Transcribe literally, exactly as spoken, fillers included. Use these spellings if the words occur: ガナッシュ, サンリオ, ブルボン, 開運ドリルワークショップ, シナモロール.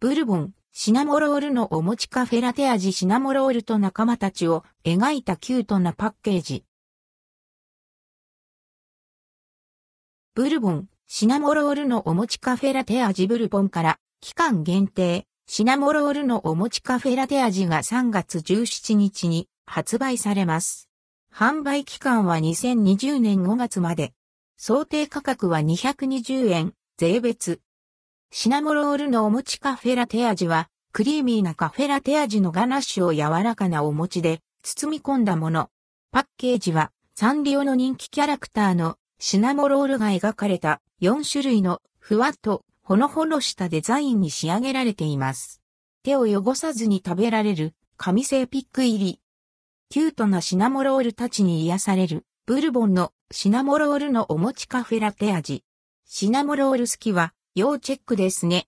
ブルボン、シナモロールのお餅カフェラテ味シナモロールと仲間たちを描いたキュートなパッケージ。ブルボン、シナモロールのお餅カフェラテ味ブルボンから期間限定、シナモロールのお餅カフェラテ味がさんがつじゅうしちにちに発売されます。販売期間はにせんにじゅうねんごがつまで。想定価格はにひゃくにじゅうえん、税別。シナモロールのお餅カフェラテ味は、クリーミーなカフェラテ味のガナッシュを柔らかなお餅で包み込んだもの。パッケージは、サンリオの人気キャラクターのシナモロールが描かれたよんしゅるいのふわっとほのほのしたデザインに仕上げられています。手を汚さずに食べられる紙製ピック入り。キュートなシナモロールたちに癒されるブルボンのシナモロールのお餅カフェラテ味。シナモロール好きは要チェックですね。